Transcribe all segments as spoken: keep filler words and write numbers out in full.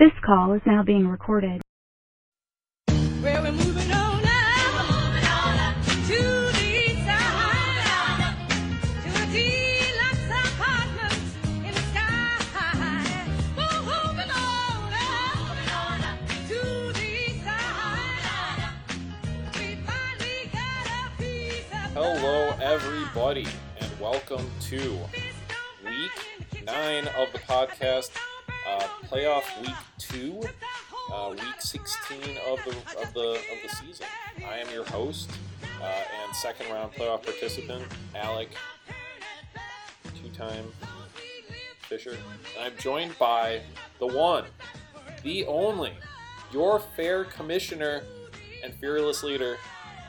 This call is now being recorded. Well, we're moving on now, moving on now to the side, to a deluxe apartment in the sky. We're moving on now, moving on now to the side. We finally got a piece of the Hello, everybody, and welcome to week nine of the podcast. Uh, playoff week two, uh, week sixteen of the of the of the season. I am your host uh, and second round playoff participant, Alec, two-time Fisher, and I'm joined by the one, the only, your fair commissioner and fearless leader,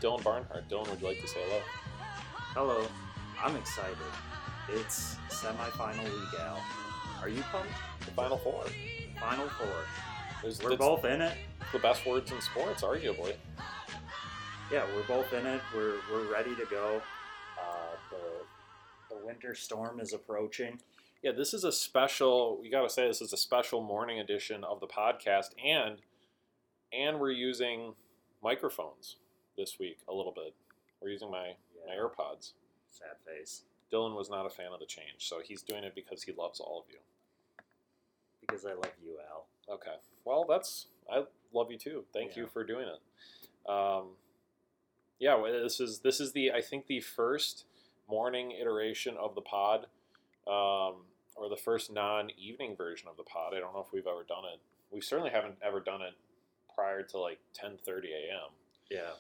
Dylan Barnhart. Dylan, would you like to say hello? Hello, I'm excited. It's semifinal week, Al. Are you pumped? The Final Four. Final Four. There's, we're both in it. The best words in sports, arguably. Yeah, we're both in it. We're we're ready to go. Uh, the the winter storm is approaching. Yeah, this is a special. You got to say this is a special morning edition of the podcast, and and we're using microphones this week a little bit. We're using my yeah. my AirPods. Sad face. Dylan was not a fan of the change, so he's doing it because he loves all of you. Because I love you, Al. Okay. Well, that's I love you too. Thank yeah. you for doing it. Um, yeah, well, this is this is the I think the first morning iteration of the pod, um, or the first non-evening version of the pod. I don't know if we've ever done it. We certainly haven't ever done it prior to like ten thirty a.m. Yeah.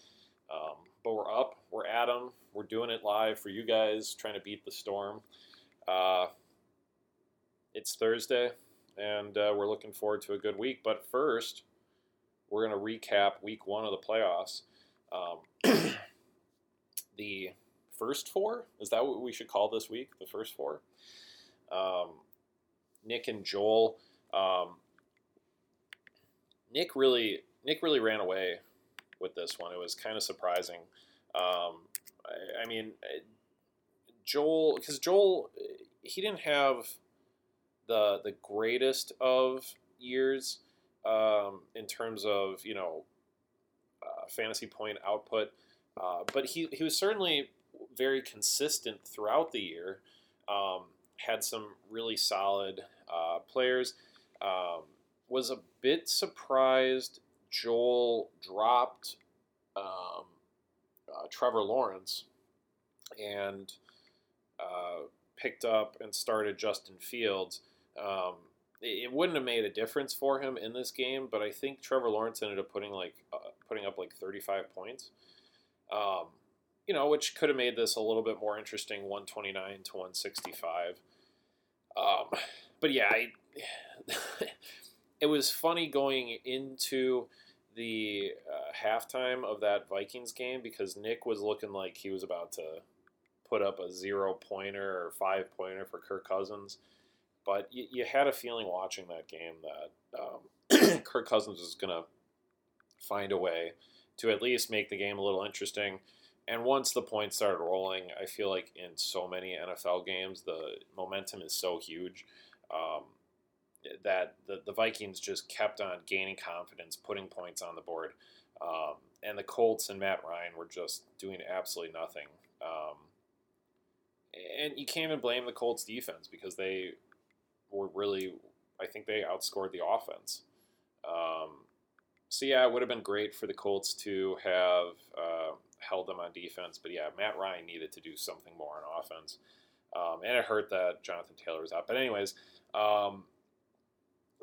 Um, but we're up. We're at them. We're doing it live for you guys, trying to beat the storm. Uh, it's Thursday. And uh, we're looking forward to a good week. But first, we're going to recap week one of the playoffs. Um, the first four? Is that what we should call this week? The first four? Um, Nick and Joel. Um, Nick really Nick really ran away with this one. It was kind of surprising. Um, I, I mean, Joel, because Joel, he didn't have... The, the greatest of years um, in terms of, you know, uh, fantasy point output. Uh, but he, he was certainly very consistent throughout the year, um, had some really solid uh, players. Um, was a bit surprised Joel dropped um, uh, Trevor Lawrence and uh, picked up and started Justin Fields. Um, it wouldn't have made a difference for him in this game, but I think Trevor Lawrence ended up putting like uh, putting up like thirty-five points, um, you know, which could have made this a little bit more interesting, one twenty-nine to one sixty-five. Um, but yeah, I, it was funny going into the uh, halftime of that Vikings game because Nick was looking like he was about to put up a zero-pointer or five-pointer for Kirk Cousins. But you, you had a feeling watching that game that um, Kirk Cousins was going to find a way to at least make the game a little interesting. And once the points started rolling, I feel like in so many N F L games, the momentum is so huge um, that the, the Vikings just kept on gaining confidence, putting points on the board. Um, and the Colts and Matt Ryan were just doing absolutely nothing. Um, and you can't even blame the Colts defense because they... were really, I think they outscored the offense. Um, so, yeah, it would have been great for the Colts to have uh, held them on defense. But, yeah, Matt Ryan needed to do something more on offense. Um, and it hurt that Jonathan Taylor was out. But anyways, um,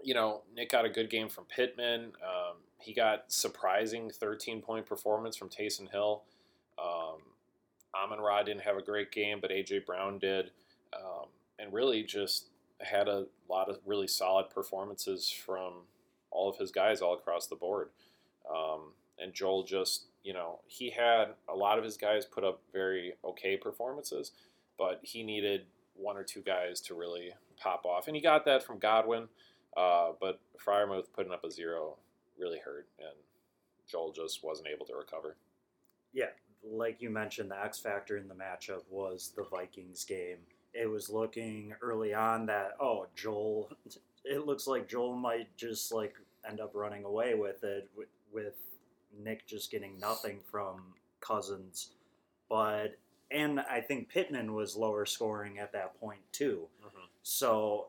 you know, Nick got a good game from Pittman. Um, he got surprising thirteen-point performance from Taysom Hill. Um, Amon-Ra didn't have a great game, but A J. Brown did. Um, and really just... had a lot of really solid performances from all of his guys all across the board. Um, and Joel just, you know, he had a lot of his guys put up very okay performances, but he needed one or two guys to really pop off. And he got that from Godwin, uh, but Fryermuth putting up a zero really hurt, and Joel just wasn't able to recover. Yeah, like you mentioned, the X factor in the matchup was the Vikings game. It was looking early on that, oh, Joel it looks like Joel might just like end up running away with it, with, with Nick just getting nothing from Cousins. But and I think Pittman was lower scoring at that point too. Mm-hmm. So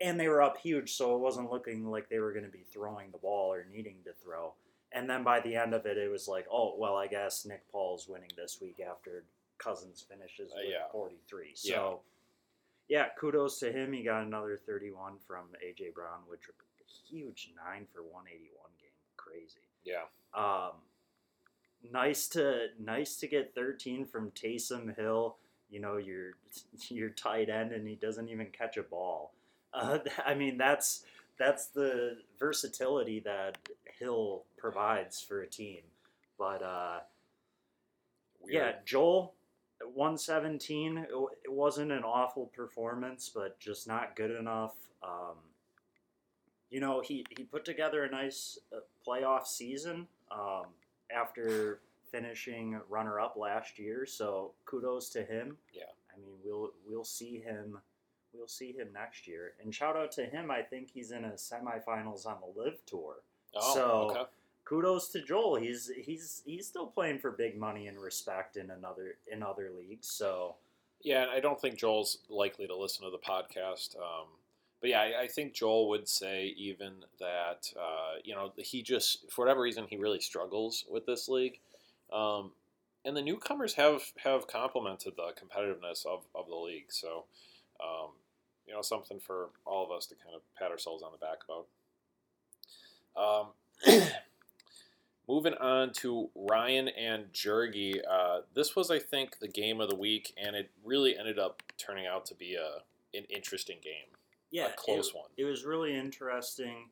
and they were up huge, so it wasn't looking like they were going to be throwing the ball or needing to throw. And then by the end of it, it was like, oh, well, I guess Nick Paul's winning this week after Cousins finishes with uh, yeah. forty-three. So, yeah. yeah, kudos to him. He got another thirty-one from A J. Brown, which was a huge nine for one eighty-one game. Crazy. Yeah. Um, nice to nice to get thirteen from Taysom Hill. You know, your your tight end, and he doesn't even catch a ball. Uh, I mean, that's that's the versatility that Hill provides for a team. But, uh, yeah, Joel, one seventeen, it, it wasn't an awful performance, but just not good enough. Um, you know, he, he put together a nice uh, playoff season um, after finishing runner-up last year, so kudos to him. Yeah. I mean, we'll we'll see him. We'll see him next year. And shout out to him. I think he's in a semifinals on the Live Tour. Oh, so okay. Kudos to Joel. He's he's he's still playing for big money and respect in another in other leagues. So yeah, and I don't think Joel's likely to listen to the podcast. Um, but yeah, I, I think Joel would say even that uh, you know he just for whatever reason he really struggles with this league. Um, and the newcomers have have complemented the competitiveness of, of the league. So. Um, you know, something for all of us to kind of pat ourselves on the back about. Um, moving on to Ryan and Jurgy. Uh, this was, I think, the game of the week, and it really ended up turning out to be a an interesting game. Yeah, a close it, one. It was really interesting.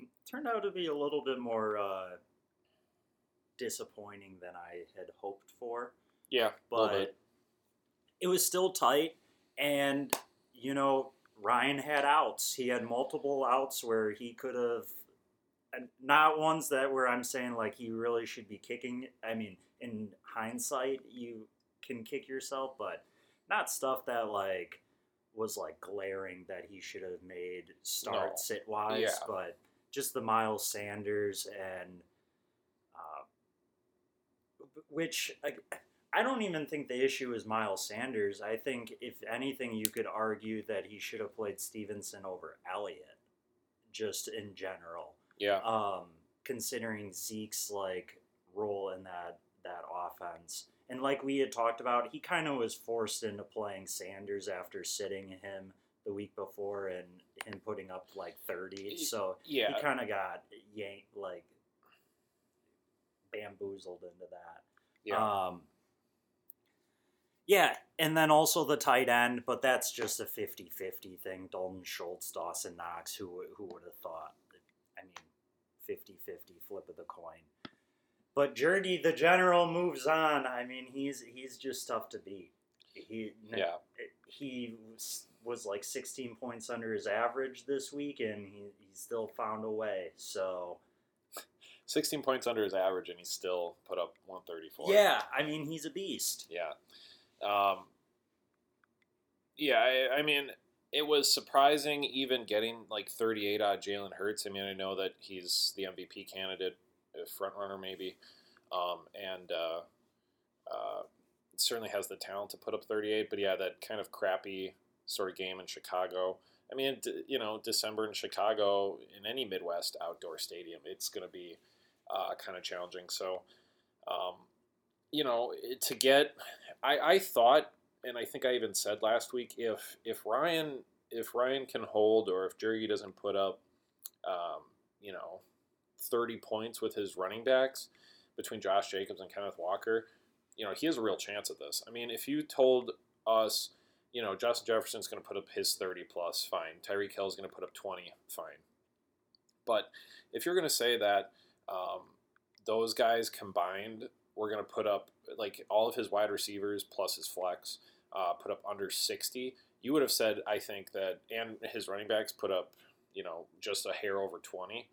It turned out to be a little bit more uh, disappointing than I had hoped for. Yeah, but it was still tight. And, you know, Ryan had outs. He had multiple outs where he could have, not ones that where I'm saying, like, he really should be kicking. I mean, in hindsight, you can kick yourself, but not stuff that, like, was, like, glaring that he should have made start no. sit-wise. Yeah. But just the Miles Sanders and, uh, which, I, I don't even think the issue is Miles Sanders. I think, if anything, you could argue that he should have played Stevenson over Elliott, just in general. Yeah. Um, considering Zeke's, like, role in that, that offense. And like we had talked about, he kind of was forced into playing Sanders after sitting him the week before and him putting up, like, thirty. So yeah. he kind of got yanked, like, bamboozled into that. Yeah. Um, Yeah, and then also the tight end, but that's just a fifty-fifty thing. Dalton Schultz, Dawson Knox, who who would have thought? I mean, fifty-fifty, flip of the coin. But Jurgy, the general, moves on. I mean, he's he's just tough to beat. He, yeah. he was, was like sixteen points under his average this week, and he, he still found a way, so... sixteen points under his average, and he still put up one thirty-four. Yeah, I mean, he's a beast. Yeah. Um, yeah, I, I mean, it was surprising even getting, like, thirty-eight out of Jalen Hurts. I mean, I know that he's the M V P candidate, front runner maybe, um, and uh, uh, certainly has the talent to put up thirty-eight. But, yeah, that kind of crappy sort of game in Chicago. I mean, d- you know, December in Chicago, in any Midwest outdoor stadium, it's going to be uh, kind of challenging. So, um, you know, to get... I, I thought, and I think I even said last week, if if Ryan if Ryan can hold, or if Jurgy doesn't put up, um, you know, thirty points with his running backs between Josh Jacobs and Kenneth Walker, you know, he has a real chance at this. I mean, if you told us, you know, Justin Jefferson's going to put up his thirty plus, fine. Tyreek Hill's going to put up twenty, fine. But if you're going to say that um, those guys combined we're going to put up, like, all of his wide receivers plus his flex uh, put up under sixty. You would have said, I think, that, and his running backs put up, you know, just a hair over twenty.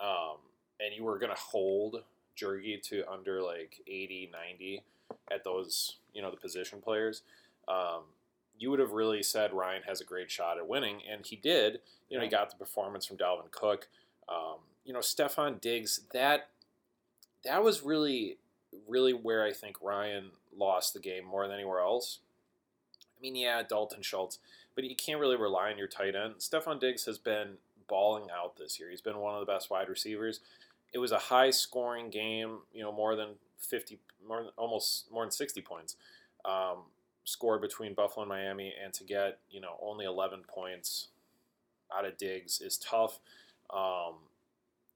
Um, and you were going to hold Jurgy to under, like, eighty, ninety at those, you know, the position players. Um, you would have really said Ryan has a great shot at winning, and he did. You know, he got the performance from Dalvin Cook. Um, you know, Stephon Diggs, that that was really, really where I think Ryan lost the game more than anywhere else. I mean, yeah, Dalton Schultz, but you can't really rely on your tight end. Stephon Diggs has been balling out this year. He's been one of the best wide receivers. It was a high-scoring game, you know, more than fifty, more than, almost more than sixty points um, scored between Buffalo and Miami, and to get, you know, only eleven points out of Diggs is tough. Um,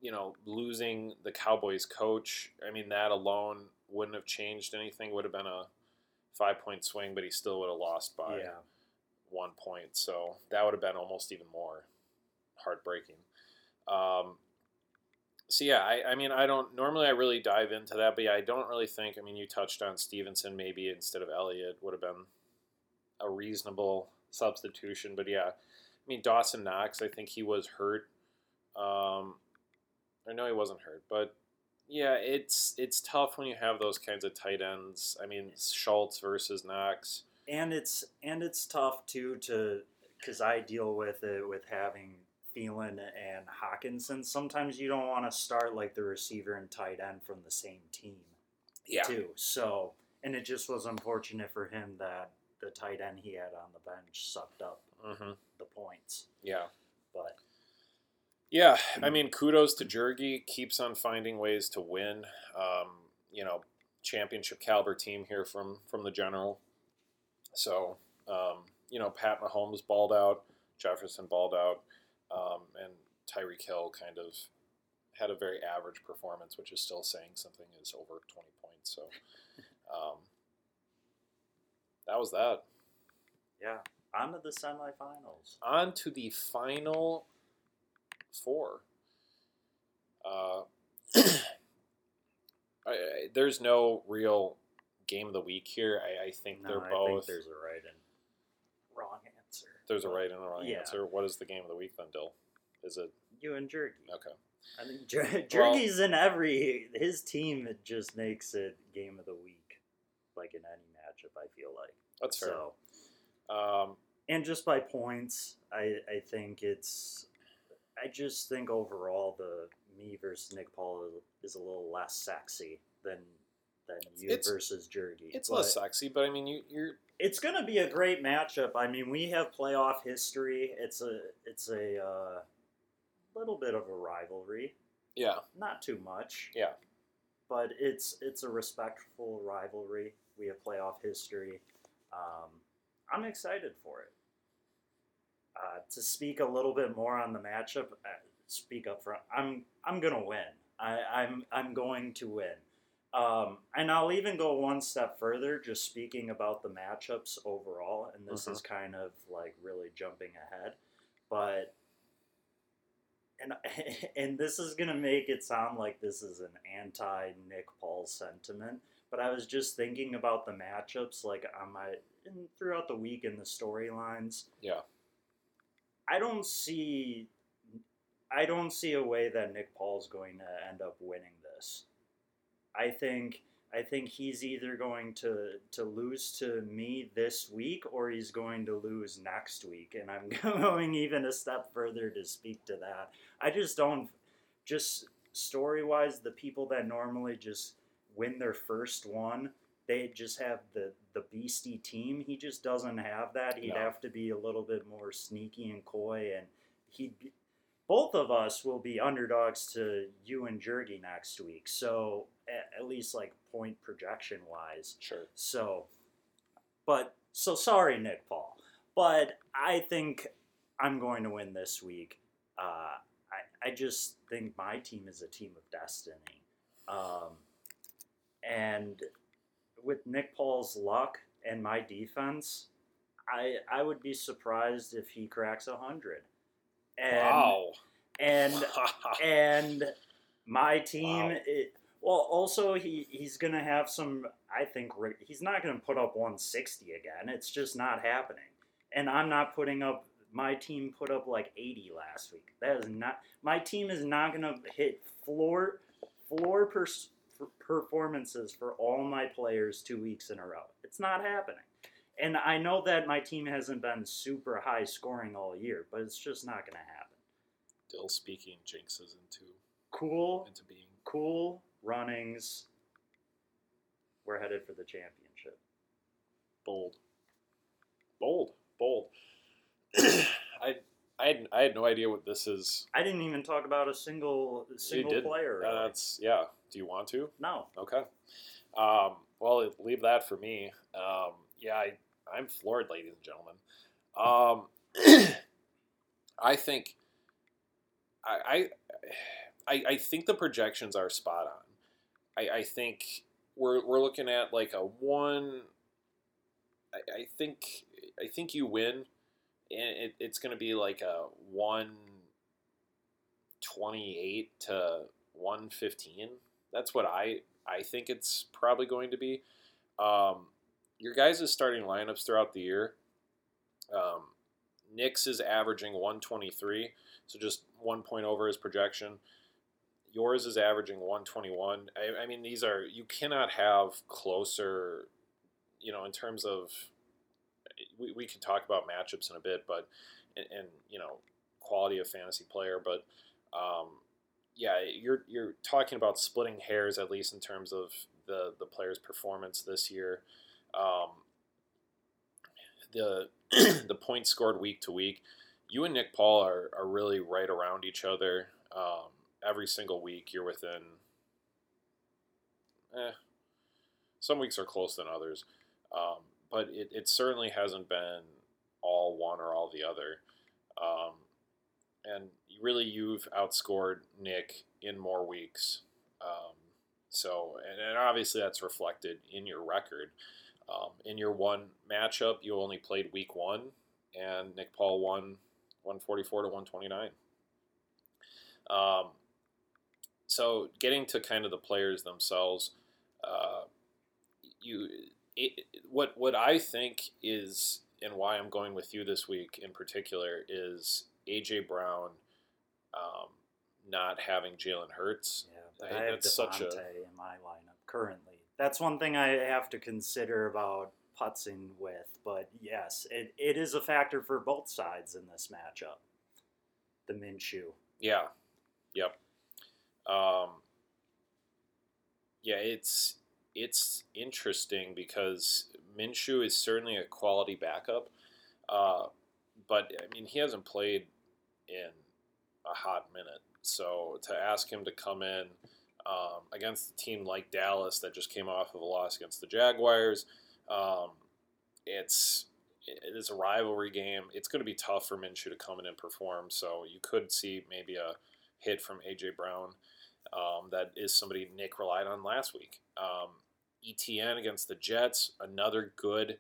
you know, losing the Cowboys coach, I mean, that alone wouldn't have changed anything. Would have been a five-point swing, but he still would have lost by yeah. one point. So that would have been almost even more heartbreaking. Um, so, yeah, I, I mean, I don't – normally I really dive into that, but yeah, I don't really think – I mean, you touched on Stevenson maybe instead of Elliott would have been a reasonable substitution. But, yeah, I mean, Dawson Knox, I think he was hurt. Um, I know he wasn't hurt, but – yeah, it's it's tough when you have those kinds of tight ends. I mean, Schultz versus Knox, and it's and it's tough too to because I deal with it with having Thielen and Hawkinson. Sometimes you don't want to start like the receiver and tight end from the same team. Yeah. Too. So, and it just was unfortunate for him that the tight end he had on the bench sucked up mm-hmm. the points. Yeah. But. Yeah, I mean, kudos to Jurgy. Keeps on finding ways to win. Um, you know, championship caliber team here from from the general. So, um, you know, Pat Mahomes balled out, Jefferson balled out, um, and Tyreek Hill kind of had a very average performance, which is still saying something, is over twenty points. So, um, that was that. Yeah, on to the semifinals. On to the final four. Uh, I, I, there's no real game of the week here. I, I think no, they're I both. Think there's a right and wrong answer. There's a right and a wrong yeah. answer. What is the game of the week then, Dill? Is it you and Jurgy? Okay. I mean, Jer- Jurgy's well, in every his team. It just makes it game of the week, like in any matchup. I feel like that's fair. So, um, and just by points, I I think it's. I just think overall the me versus Nick Paul is a little less sexy than than you it's, versus Jurgy. It's but less sexy, but I mean you, you're. It's going to be a great matchup. I mean, we have playoff history. It's a it's a uh, little bit of a rivalry. Yeah. Not too much. Yeah. But it's it's a respectful rivalry. We have playoff history. Um, I'm excited for it. Uh, to speak a little bit more on the matchup, uh, speak up front. I'm I'm gonna win. I, I'm I'm going to win, um, and I'll even go one step further. Just speaking about the matchups overall, and this mm-hmm. is kind of like really jumping ahead, but and and this is gonna make it sound like this is an anti-Nick Paul sentiment. But I was just thinking about the matchups, like on my and throughout the week in the storylines. Yeah. I don't see, I don't see a way that Nick Paul's going to end up winning this. I think, I think he's either going to, to lose to me this week, or he's going to lose next week. And I'm going even a step further to speak to that. I just don't, just story-wise, the people that normally just win their first one, they just have the, the beastie team. He just doesn't have that. He'd no. have to be a little bit more sneaky and coy. And he, both of us will be underdogs to you and Jurgy next week. So at, at least like point projection wise. Sure. So, but so sorry, Nick Paul, but I think I'm going to win this week. Uh, I I just think my team is a team of destiny, um, and. With Nick Paul's luck and my defense, I I would be surprised if he cracks one hundred. And, wow. And and my team, wow. it, well, also he, he's going to have some, I think, he's not going to put up one sixty again. It's just not happening. And I'm not putting up, my team put up like eighty last week. That is not, my team is not going to hit floor, floor per performances for all my players two weeks in a row. It's not happening. And I know that my team hasn't been super high scoring all year, but it's just not going to happen. Dill speaking jinxes into cool into being cool runnings. We're headed for the championship. Bold, bold, bold. I I had I had no idea what this is. I didn't even talk about a single single player. Uh, that's yeah. Do you want to? No. Okay. Um, well, leave that for me. Um, yeah, I, I'm floored, ladies and gentlemen. Um, I think. I, I, I think the projections are spot on. I, I think we're we're looking at like a one. I, I think I think you win, and it, it's going to be like a one twenty-eight to one fifteen. That's what I I think it's probably going to be. Um, your guys' starting lineups throughout the year. Um, Nick's is averaging one twenty-three. So just one point over his projection. Yours is averaging one twenty-one. I, I mean, these are, you cannot have closer, you know, in terms of, we, we can talk about matchups in a bit, but, and, and you know, quality of fantasy player, but um, yeah, you're, you're talking about splitting hairs, at least in terms of the, the player's performance this year. Um, the, the points scored week to week. You and Nick Paul are, are really right around each other. Um, every single week, you're within. Eh, some weeks are close than others, um, but it, it certainly hasn't been all one or all the other. Um, and really, you've outscored Nick in more weeks. Um, so, and, and obviously, that's reflected in your record. Um, in your one matchup, you only played week one, and Nick Paul won one forty-four to one twenty-nine. Um, so getting to kind of the players themselves, uh, you it, what what I think is, and why I'm going with you this week in particular, is A J. Brown um, not having Jalen Hurts. Yeah, I, I have that's DeVonta such a, in my lineup currently. That's one thing I have to consider about putzing with, but yes, it, it is a factor for both sides in this matchup. The Minshew. Yeah. Yep. Um, yeah, it's it's interesting because Minshew is certainly a quality backup, uh, but I mean he hasn't played in a hot minute, so to ask him to come in um, against a team like Dallas that just came off of a loss against the Jaguars. Um, it's it is a rivalry game. It's going to be tough for Minshew to come in and perform. So you could see maybe a hit from A J. Brown. Um, that is somebody Nick relied on last week. Um, E T N against the Jets, another good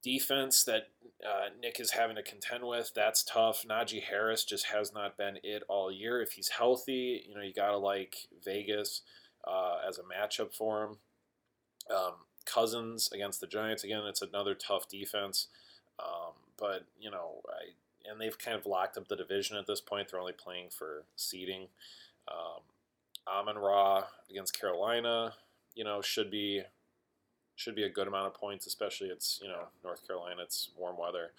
defense that uh, Nick is having to contend with. That's tough. Najee Harris just has not been it all year. If he's healthy, you know you gotta like Vegas uh, as a matchup for him. Um, Cousins against the Giants again. It's another tough defense, um, but you know, I, and they've kind of locked up the division at this point. They're only playing for seeding. Um, Amon-Ra against Carolina, you know, should be should be a good amount of points, especially it's you know North Carolina. It's warm weather,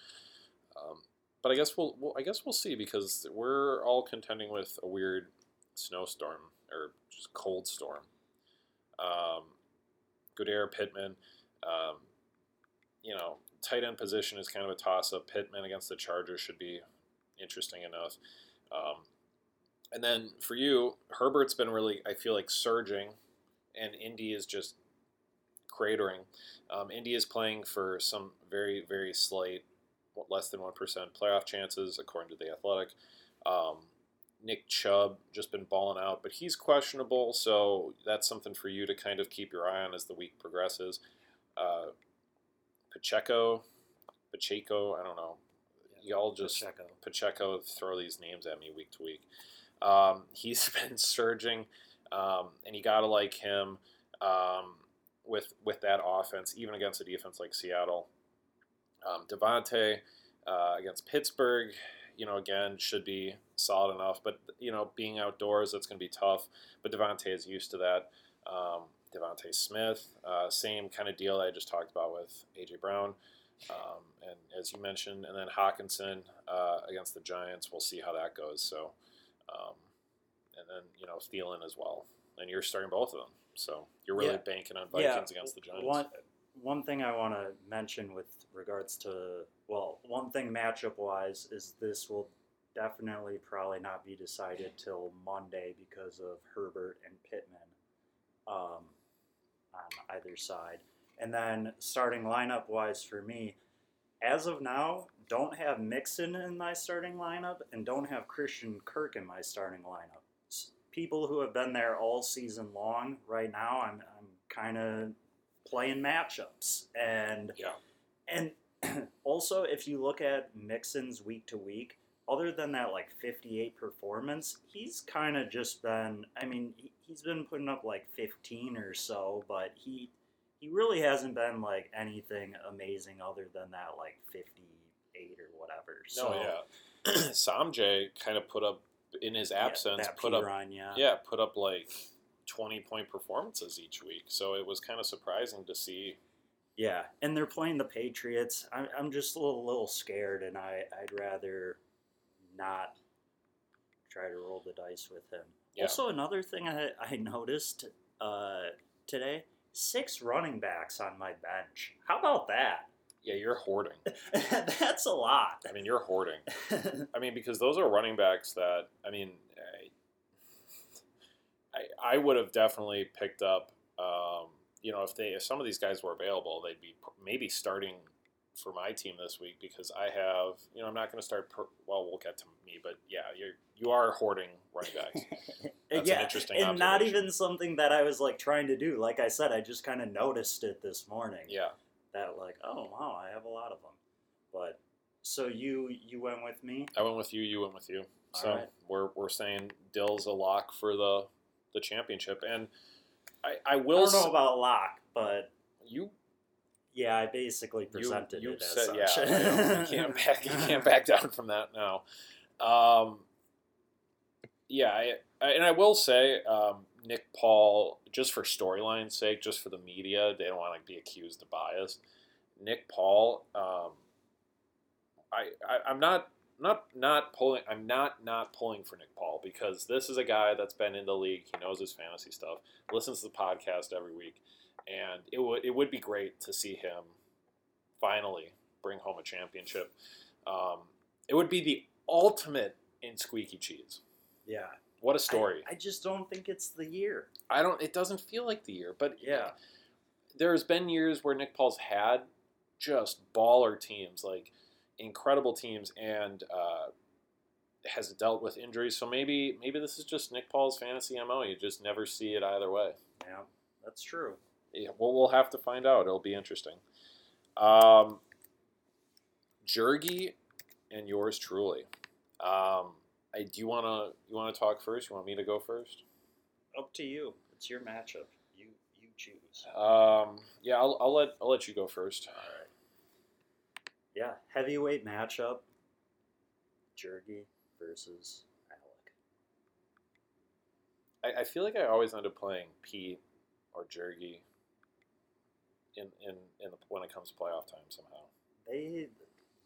um, but I guess we'll, we'll I guess we'll see because we're all contending with a weird snowstorm or just cold storm. Um, Goddard, Pittman, um, you know, tight end position is kind of a toss-up. Pittman against the Chargers should be interesting enough. Um, and then for you, Herbert's been really, I feel like, surging, and Indy is just cratering. Um, Indy is playing for some very, very slight, less than one percent playoff chances, according to The Athletic. Um, Nick Chubb just been balling out, but he's questionable, so that's something for you to kind of keep your eye on as the week progresses. Uh, Pacheco, Pacheco, I don't know. Y'all just Pacheco. Pacheco throw these names at me week to week. Um, he's been surging, um, and you gotta like him um, with with that offense, even against a defense like Seattle. Um, DeVonta uh, against Pittsburgh. You know, again, should be solid enough. But, you know, being outdoors, that's going to be tough. But DeVonta is used to that. Um, DeVonta Smith. Uh, same kind of deal I just talked about with A J. Brown, um, and as you mentioned, and then Hawkinson uh, against the Giants. We'll see how that goes. So, um, and then you know Thielen as well, and you're starting both of them. So you're really yeah. banking on Vikings yeah. against the Giants. One, one thing I want to mention with regards to, well, one thing matchup-wise is this will definitely probably not be decided till Monday because of Herbert and Pittman um, on either side. And then starting lineup-wise for me, as of now, don't have Mixon in my starting lineup and don't have Christian Kirk in my starting lineup. People who have been there all season long. Right now, I'm I'm kind of playing matchups, and yeah. and also if you look at Mixon's week to week, other than that like fifty-eight performance, he's kind of just been. I mean, he, he's been putting up like fifteen or so, but he he really hasn't been like anything amazing other than that like fifty-eight or whatever. So no, yeah, Samjay kind of put up. In his absence, yeah, put up run, yeah. yeah, put up like twenty-point performances each week. So it was kind of surprising to see. Yeah, and they're playing the Patriots. I'm, I'm just a little, little scared, and I, I'd rather not try to roll the dice with him. Yeah. Also, another thing I, I noticed uh, today, six running backs on my bench. How about that? Yeah, you're hoarding. That's a lot. I mean, you're hoarding. I mean, because those are running backs that, I mean, I I, I would have definitely picked up, um, you know, if they if some of these guys were available, they'd be maybe starting for my team this week because I have, you know, I'm not going to start, per, well, we'll get to me, but yeah, you're, you are hoarding running backs. That's yeah, an interesting and not even something that I was, like, trying to do. Like I said, I just kind of noticed it this morning. Yeah. That like, oh wow, I have a lot of them. But so you you went with me? I went with you, you went with you. All so right. we're we're saying Dill's a lock for the the championship. And I, I will I don't know s- about lock, but you yeah, I basically presented you, you it as said, such. Yeah, you can't back you can't back down from that now. Um, yeah, I, I, and I will say, um, Nick Paul, just for storyline's sake, just for the media, they don't want to be accused of bias. Nick Paul, um, I, I I'm not not not pulling. I'm not not pulling for Nick Paul because this is a guy that's been in the league. He knows his fantasy stuff. Listens to the podcast every week, and it would it would be great to see him finally bring home a championship. Um, it would be the ultimate in squeaky cheese. Yeah. What a story. I, I just don't think it's the year. I don't. It doesn't feel like the year. But yeah, there's been years where Nick Paul's had just baller teams, like incredible teams, and uh, has dealt with injuries. So maybe maybe this is just Nick Paul's fantasy M O. You just never see it either way. Yeah, that's true. Yeah, well, we'll have to find out. It'll be interesting. Um, Jurgy and yours truly. Um I do want to. You want to talk first? You want me to go first? Up to you. It's your matchup. You you choose. Um. Yeah. I'll I'll let I'll let you go first. All right. Yeah. Heavyweight matchup. Jurgy versus Alec. I, I feel like I always end up playing Pete or Jurgy. In in in the, when it comes to playoff time, somehow. They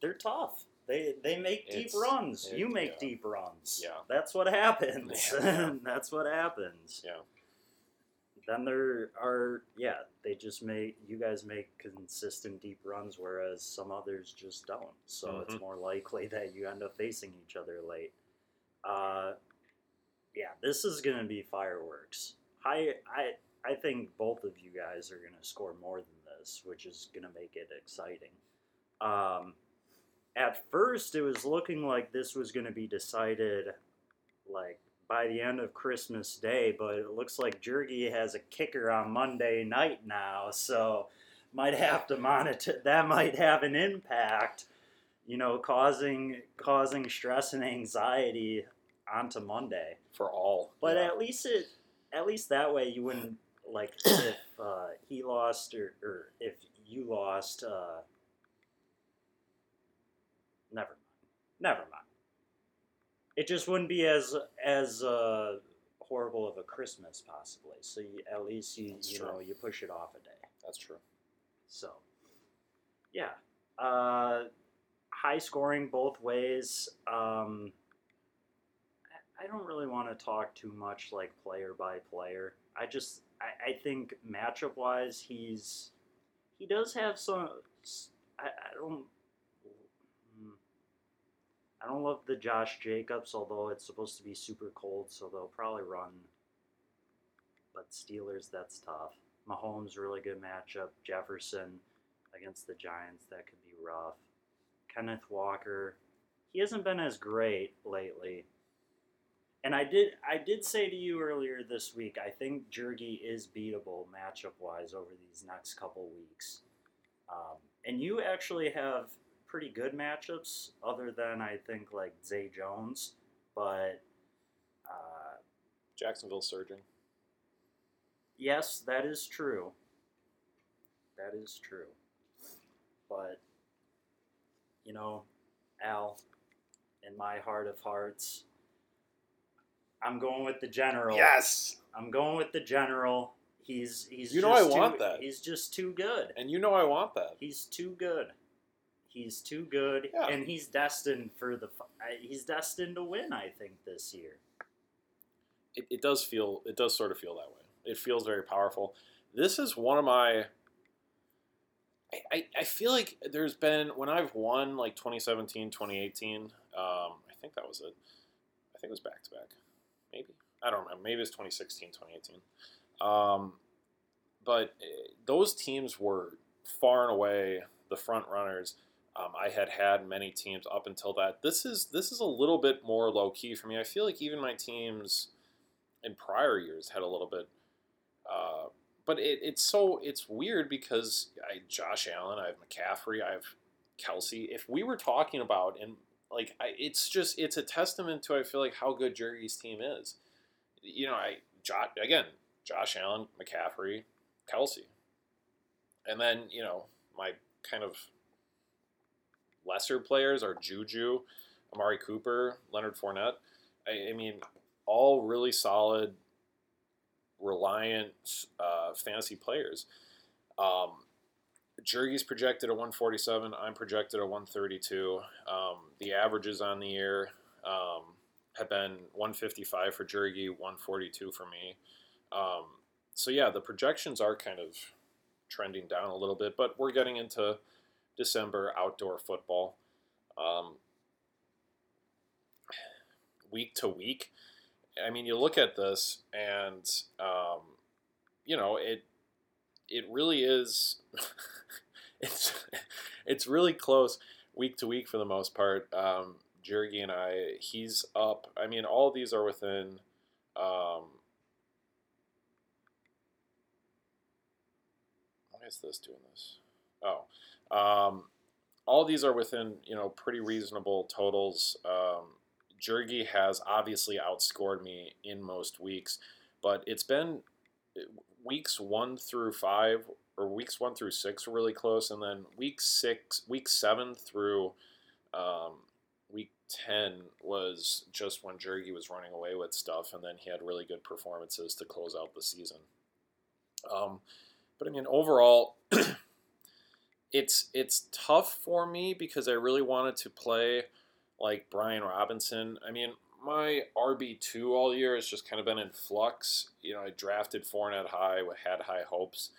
they're tough. They they make deep it's, runs. It, you make yeah. deep runs. Yeah, that's what happens. Yeah. That's what happens. Yeah. Then there are yeah. They just make you guys make consistent deep runs, whereas some others just don't. So mm-hmm. it's more likely that you end up facing each other late. Uh, yeah, this is gonna be fireworks. I I I think both of you guys are gonna score more than this, which is gonna make it exciting. Um. At first, it was looking like this was going to be decided, like, by the end of Christmas Day, but it looks like Jurgy has a kicker on Monday night now, so might have to monitor. That might have an impact, you know, causing causing stress and anxiety onto Monday for all. But yeah. at least it, at least that way, you wouldn't like if uh, he lost or, or if you lost. Uh, Never mind. Never mind. It just wouldn't be as as uh, horrible of a Christmas possibly. So you, at least you That's you true. know you push it off a day. That's true. So, yeah, uh, high scoring both ways. Um, I don't really want to talk too much like player by player. I just I, I think matchup wise he's he does have some. I, I don't. I don't love the Josh Jacobs, although it's supposed to be super cold, so they'll probably run. But Steelers, that's tough. Mahomes, really good matchup. Jefferson against the Giants, that could be rough. Kenneth Walker, he hasn't been as great lately. And I did I did say to you earlier this week, I think Jurgy is beatable matchup-wise over these next couple weeks. Um, and you actually have pretty good matchups, other than I think like Zay Jones, but uh, Jacksonville surging. Yes, that is true. That is true. But you know, Al, in my heart of hearts, I'm going with the general. Yes, I'm going with the general. He's he's. You know I want that. He's just too good. And you know I want that. He's too good. He's too good, yeah. and he's destined for the. He's destined to win, I think, this year. It, it does feel. It does sort of feel that way. It feels very powerful. This is one of my. I, I, I feel like there's been when I've won like twenty seventeen, twenty eighteen. Um, I think that was it. I think it was back to back. Maybe I don't remember. Maybe it's twenty sixteen, twenty eighteen. Um, but those teams were far and away the front runners. Um, I had had many teams up until that. This is this is a little bit more low-key for me. I feel like even my teams in prior years had a little bit. Uh, but it, it's so it's weird because I have Josh Allen, I have McCaffrey, I have Kelsey. If we were talking about, and like I, it's just it's a testament to I feel like how good Jurgy's team is. You know, I Josh, again, Josh Allen, McCaffrey, Kelsey. And then, you know, my kind of lesser players are Juju, Amari Cooper, Leonard Fournette. I, I mean, all really solid, reliant uh, fantasy players. Um, Jurgy's projected at one forty-seven. I'm projected at one thirty-two. Um, the averages on the year um, have been one fifty-five for Jurgy, one forty-two for me. Um, so, yeah, the projections are kind of trending down a little bit, but we're getting into December outdoor football. Um, week to week, I mean, you look at this and, um, you know, it it really is, it's it's really close week to week for the most part. Um, Jurgy and I, he's up. I mean, all of these are within um, why is this doing this? Oh, Um, all these are within, you know, pretty reasonable totals. Um, Jurgy has obviously outscored me in most weeks, but it's been weeks one through five or weeks one through six were really close. And then week six, week seven through, um, week ten was just when Jurgy was running away with stuff. And then he had really good performances to close out the season. Um, but I mean, overall, It's it's tough for me because I really wanted to play like Brian Robinson. I mean, my R B two all year has just kind of been in flux. You know, I drafted Fournette high, had high hopes.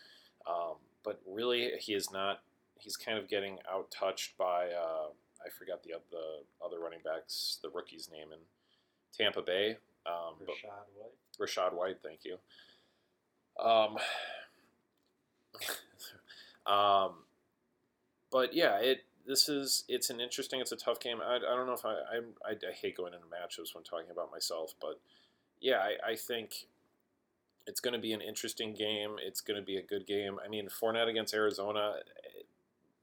Um, but really, he is not – he's kind of getting out-touched by uh, – I forgot the, the other running backs, the rookie's name in Tampa Bay. Um, Rashad White. Rashad White, thank you. Um. um But yeah, it this is it's an interesting, it's a tough game. I, I don't know if I I, I I hate going into matchups when talking about myself, but yeah, I, I think it's going to be an interesting game. It's going to be a good game. I mean, Fournette against Arizona,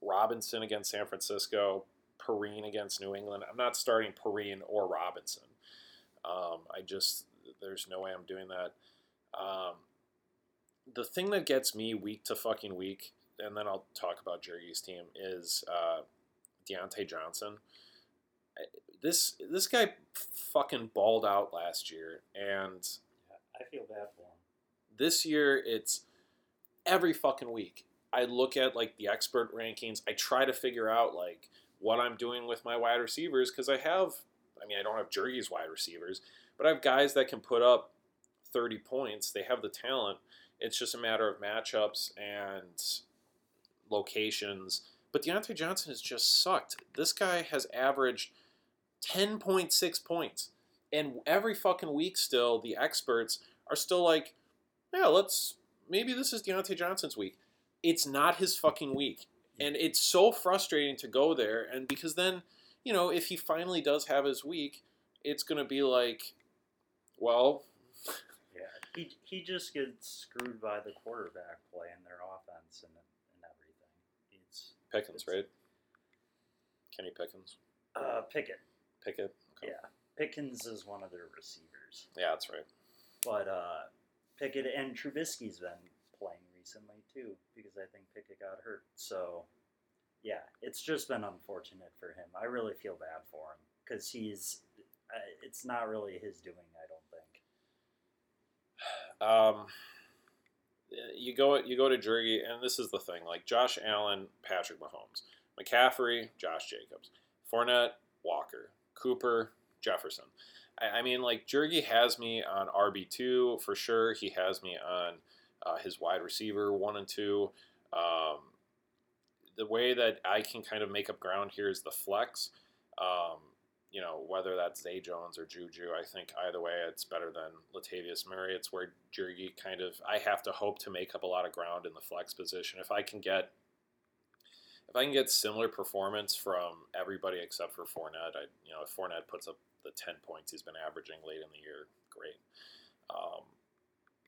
Robinson against San Francisco, Perrine against New England. I'm not starting Perrine or Robinson. Um, I just there's no way I'm doing that. Um, the thing that gets me week to fucking week. And then I'll talk about Jurgy's team, is uh, Diontae Johnson. This this guy fucking balled out last year, and feel bad for him. This year, it's every fucking week. I look at, like, the expert rankings. I try to figure out, like, what I'm doing with my wide receivers because I have, I mean, I don't have Jurgy's wide receivers, but I have guys that can put up thirty points. They have the talent. It's just a matter of matchups and locations. But Diontae Johnson has just sucked. This guy has averaged ten point six points. And every fucking week still, the experts are still like, yeah, let's, maybe this is Diontae Johnson's week. It's not his fucking week. And it's so frustrating to go there. And because then, you know, if he finally does have his week, it's going to be like, well. Yeah, he he just gets screwed by the quarterback play and their offense and, and everything. It's Pickens, it's, right? Kenny Pickens. Uh, Pickett. Pickett. Okay. Yeah, Pickens is one of their receivers. Yeah, that's right. But uh, Pickett and Trubisky's been playing recently, too, because I think Pickett got hurt. So, yeah, it's just been unfortunate for him. I really feel bad for him because he's uh, – it's not really his doing, I don't think. Um, you go you go to Jurgy, and this is the thing. Like, Josh Allen, Patrick Mahomes. McCaffrey, Josh Jacobs. Fournette, Walker. Cooper, Jefferson. I, I mean, like, Jurgy has me on R B two for sure. He has me on uh, his wide receiver, one and two. Um, the way that I can kind of make up ground here is the flex. Um, you know, whether that's Zay Jones or Juju, I think either way it's better than Latavius Murray. It's where Jurgy kind of, I have to hope to make up a lot of ground in the flex position. If I can get If I can get similar performance from everybody except for Fournette, I, you know, if Fournette puts up the ten points he's been averaging late in the year, great. Um,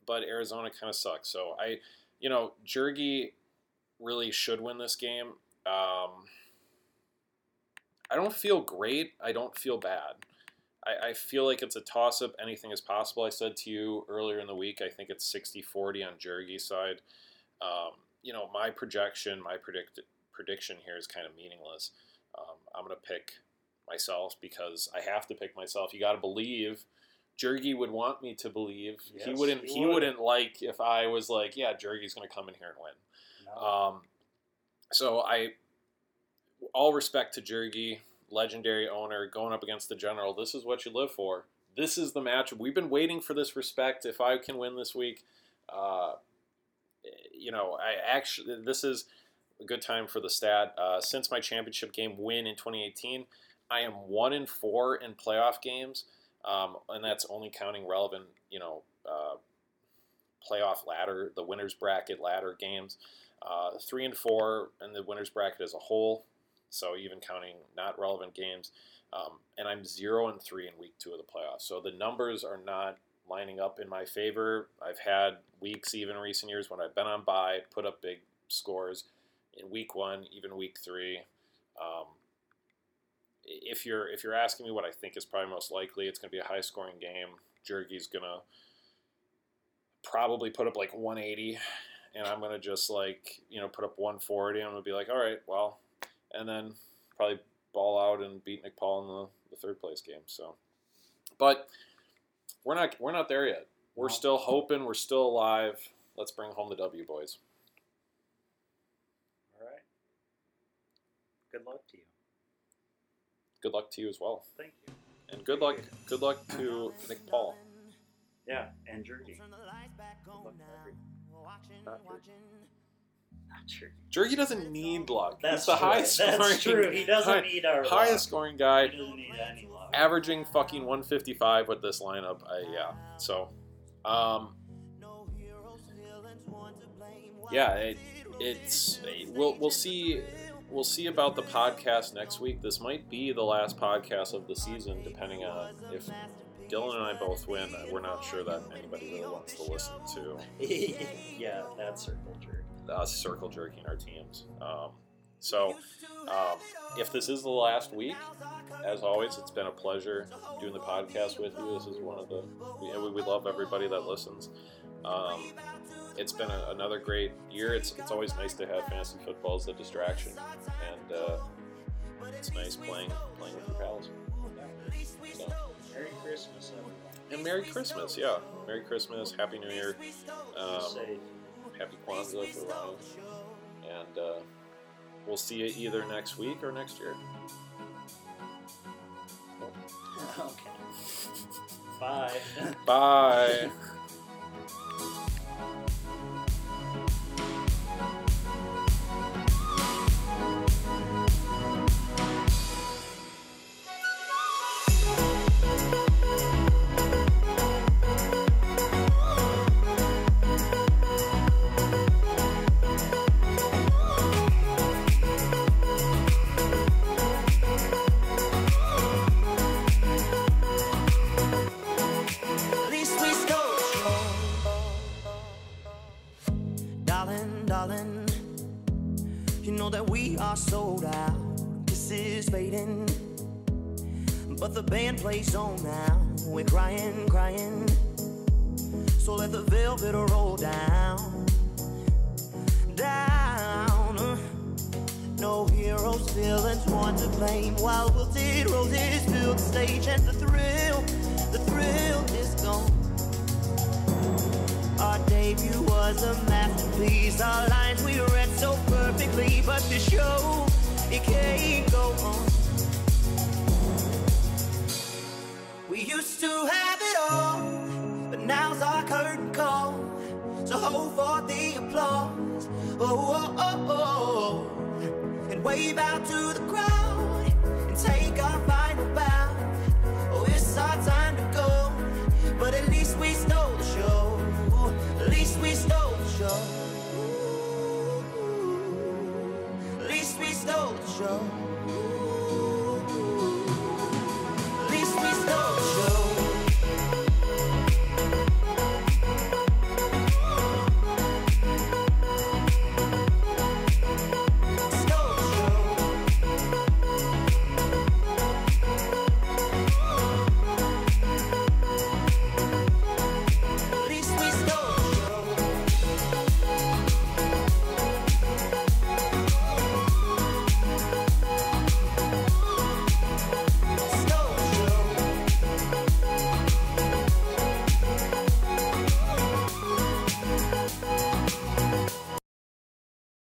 but Arizona kind of sucks. So, I, you know, Jurgy really should win this game. Um, I don't feel great. I don't feel bad. I, I feel like it's a toss-up. Anything is possible. I said to you earlier in the week, I think it's sixty forty on Jurgy's side. Um, you know, my projection, my predict. prediction here is kind of meaningless. Um, I'm going to pick myself because I have to pick myself. You got to believe. Jurgy would want me to believe. Yes, he wouldn't. He, he would. wouldn't like if I was like, yeah, Jurgy's going to come in here and win. No. Um, so I, all respect to Jurgy, legendary owner, going up against the general. This is what you live for. This is the matchup. We've been waiting for this respect. If I can win this week, uh, you know, I actually this is. A good time for the stat. Uh, since my championship game win in twenty eighteen, I am one in four in playoff games, um, and that's only counting relevant, you know, uh, playoff ladder, the winners bracket ladder games. Uh, three and four in the winners bracket as a whole, so even counting not relevant games, um, and I'm zero and three in week two of the playoffs. So the numbers are not lining up in my favor. I've had weeks, even recent years, when I've been on bye, put up big scores. In week one, even week three, um, if you're if you're asking me what I think is probably most likely, it's going to be a high-scoring game. Jurgy's going to probably put up like one eighty, and I'm going to just like, you know, put up one forty. I'm going to be like, all right, well, and then probably ball out and beat Nick Paul in the, the third place game. So, but we're not we're not there yet. We're still hoping. We're still alive. Let's bring home the W, boys. Good luck to you. Good luck to you as well. Thank you. And good luck, good luck to Nick Paul. Yeah, and Jurgy. Not Jurgy. Jurgy doesn't need luck. That's the high scoring. That's true. He doesn't high, need our highest luck. Scoring guy. He doesn't need any luck. Averaging fucking one fifty-five with this lineup. I, yeah. So, um, yeah, it, it's it, we'll we'll see. We'll see about the podcast next week. This might be the last podcast of the season, depending on if Dylan and I both win. We're not sure that anybody really wants to listen to. Yeah, that's circle jerk. Us circle jerking our teams. Um, so um, if this is the last week, as always, it's been a pleasure doing the podcast with you. This is one of the we, – we love everybody that listens. Um, it's been a, another great year. It's it's always nice to have fantasy football as a distraction, and uh, it's nice playing playing with your pals. So. Merry Christmas, everyone. and Merry Christmas. Yeah, Merry Christmas, Happy New Year, um, Happy Kwanzaa for Ryan, and uh, we'll see you either next week or next year. Okay. Bye. Bye. Sold out, this is fading, but the band plays on now. We're crying, crying, so let the velvet roll down, down. No heroes, villains, one to blame, while wilted roses fill the stage, and the thrill, the thrill is gone. Our debut was a masterpiece, our lines we read so perfectly, but the show, it can't go on. We used to have it all, but now's our curtain call, so hold for the applause, oh, oh, oh, oh, and wave out to the crowd.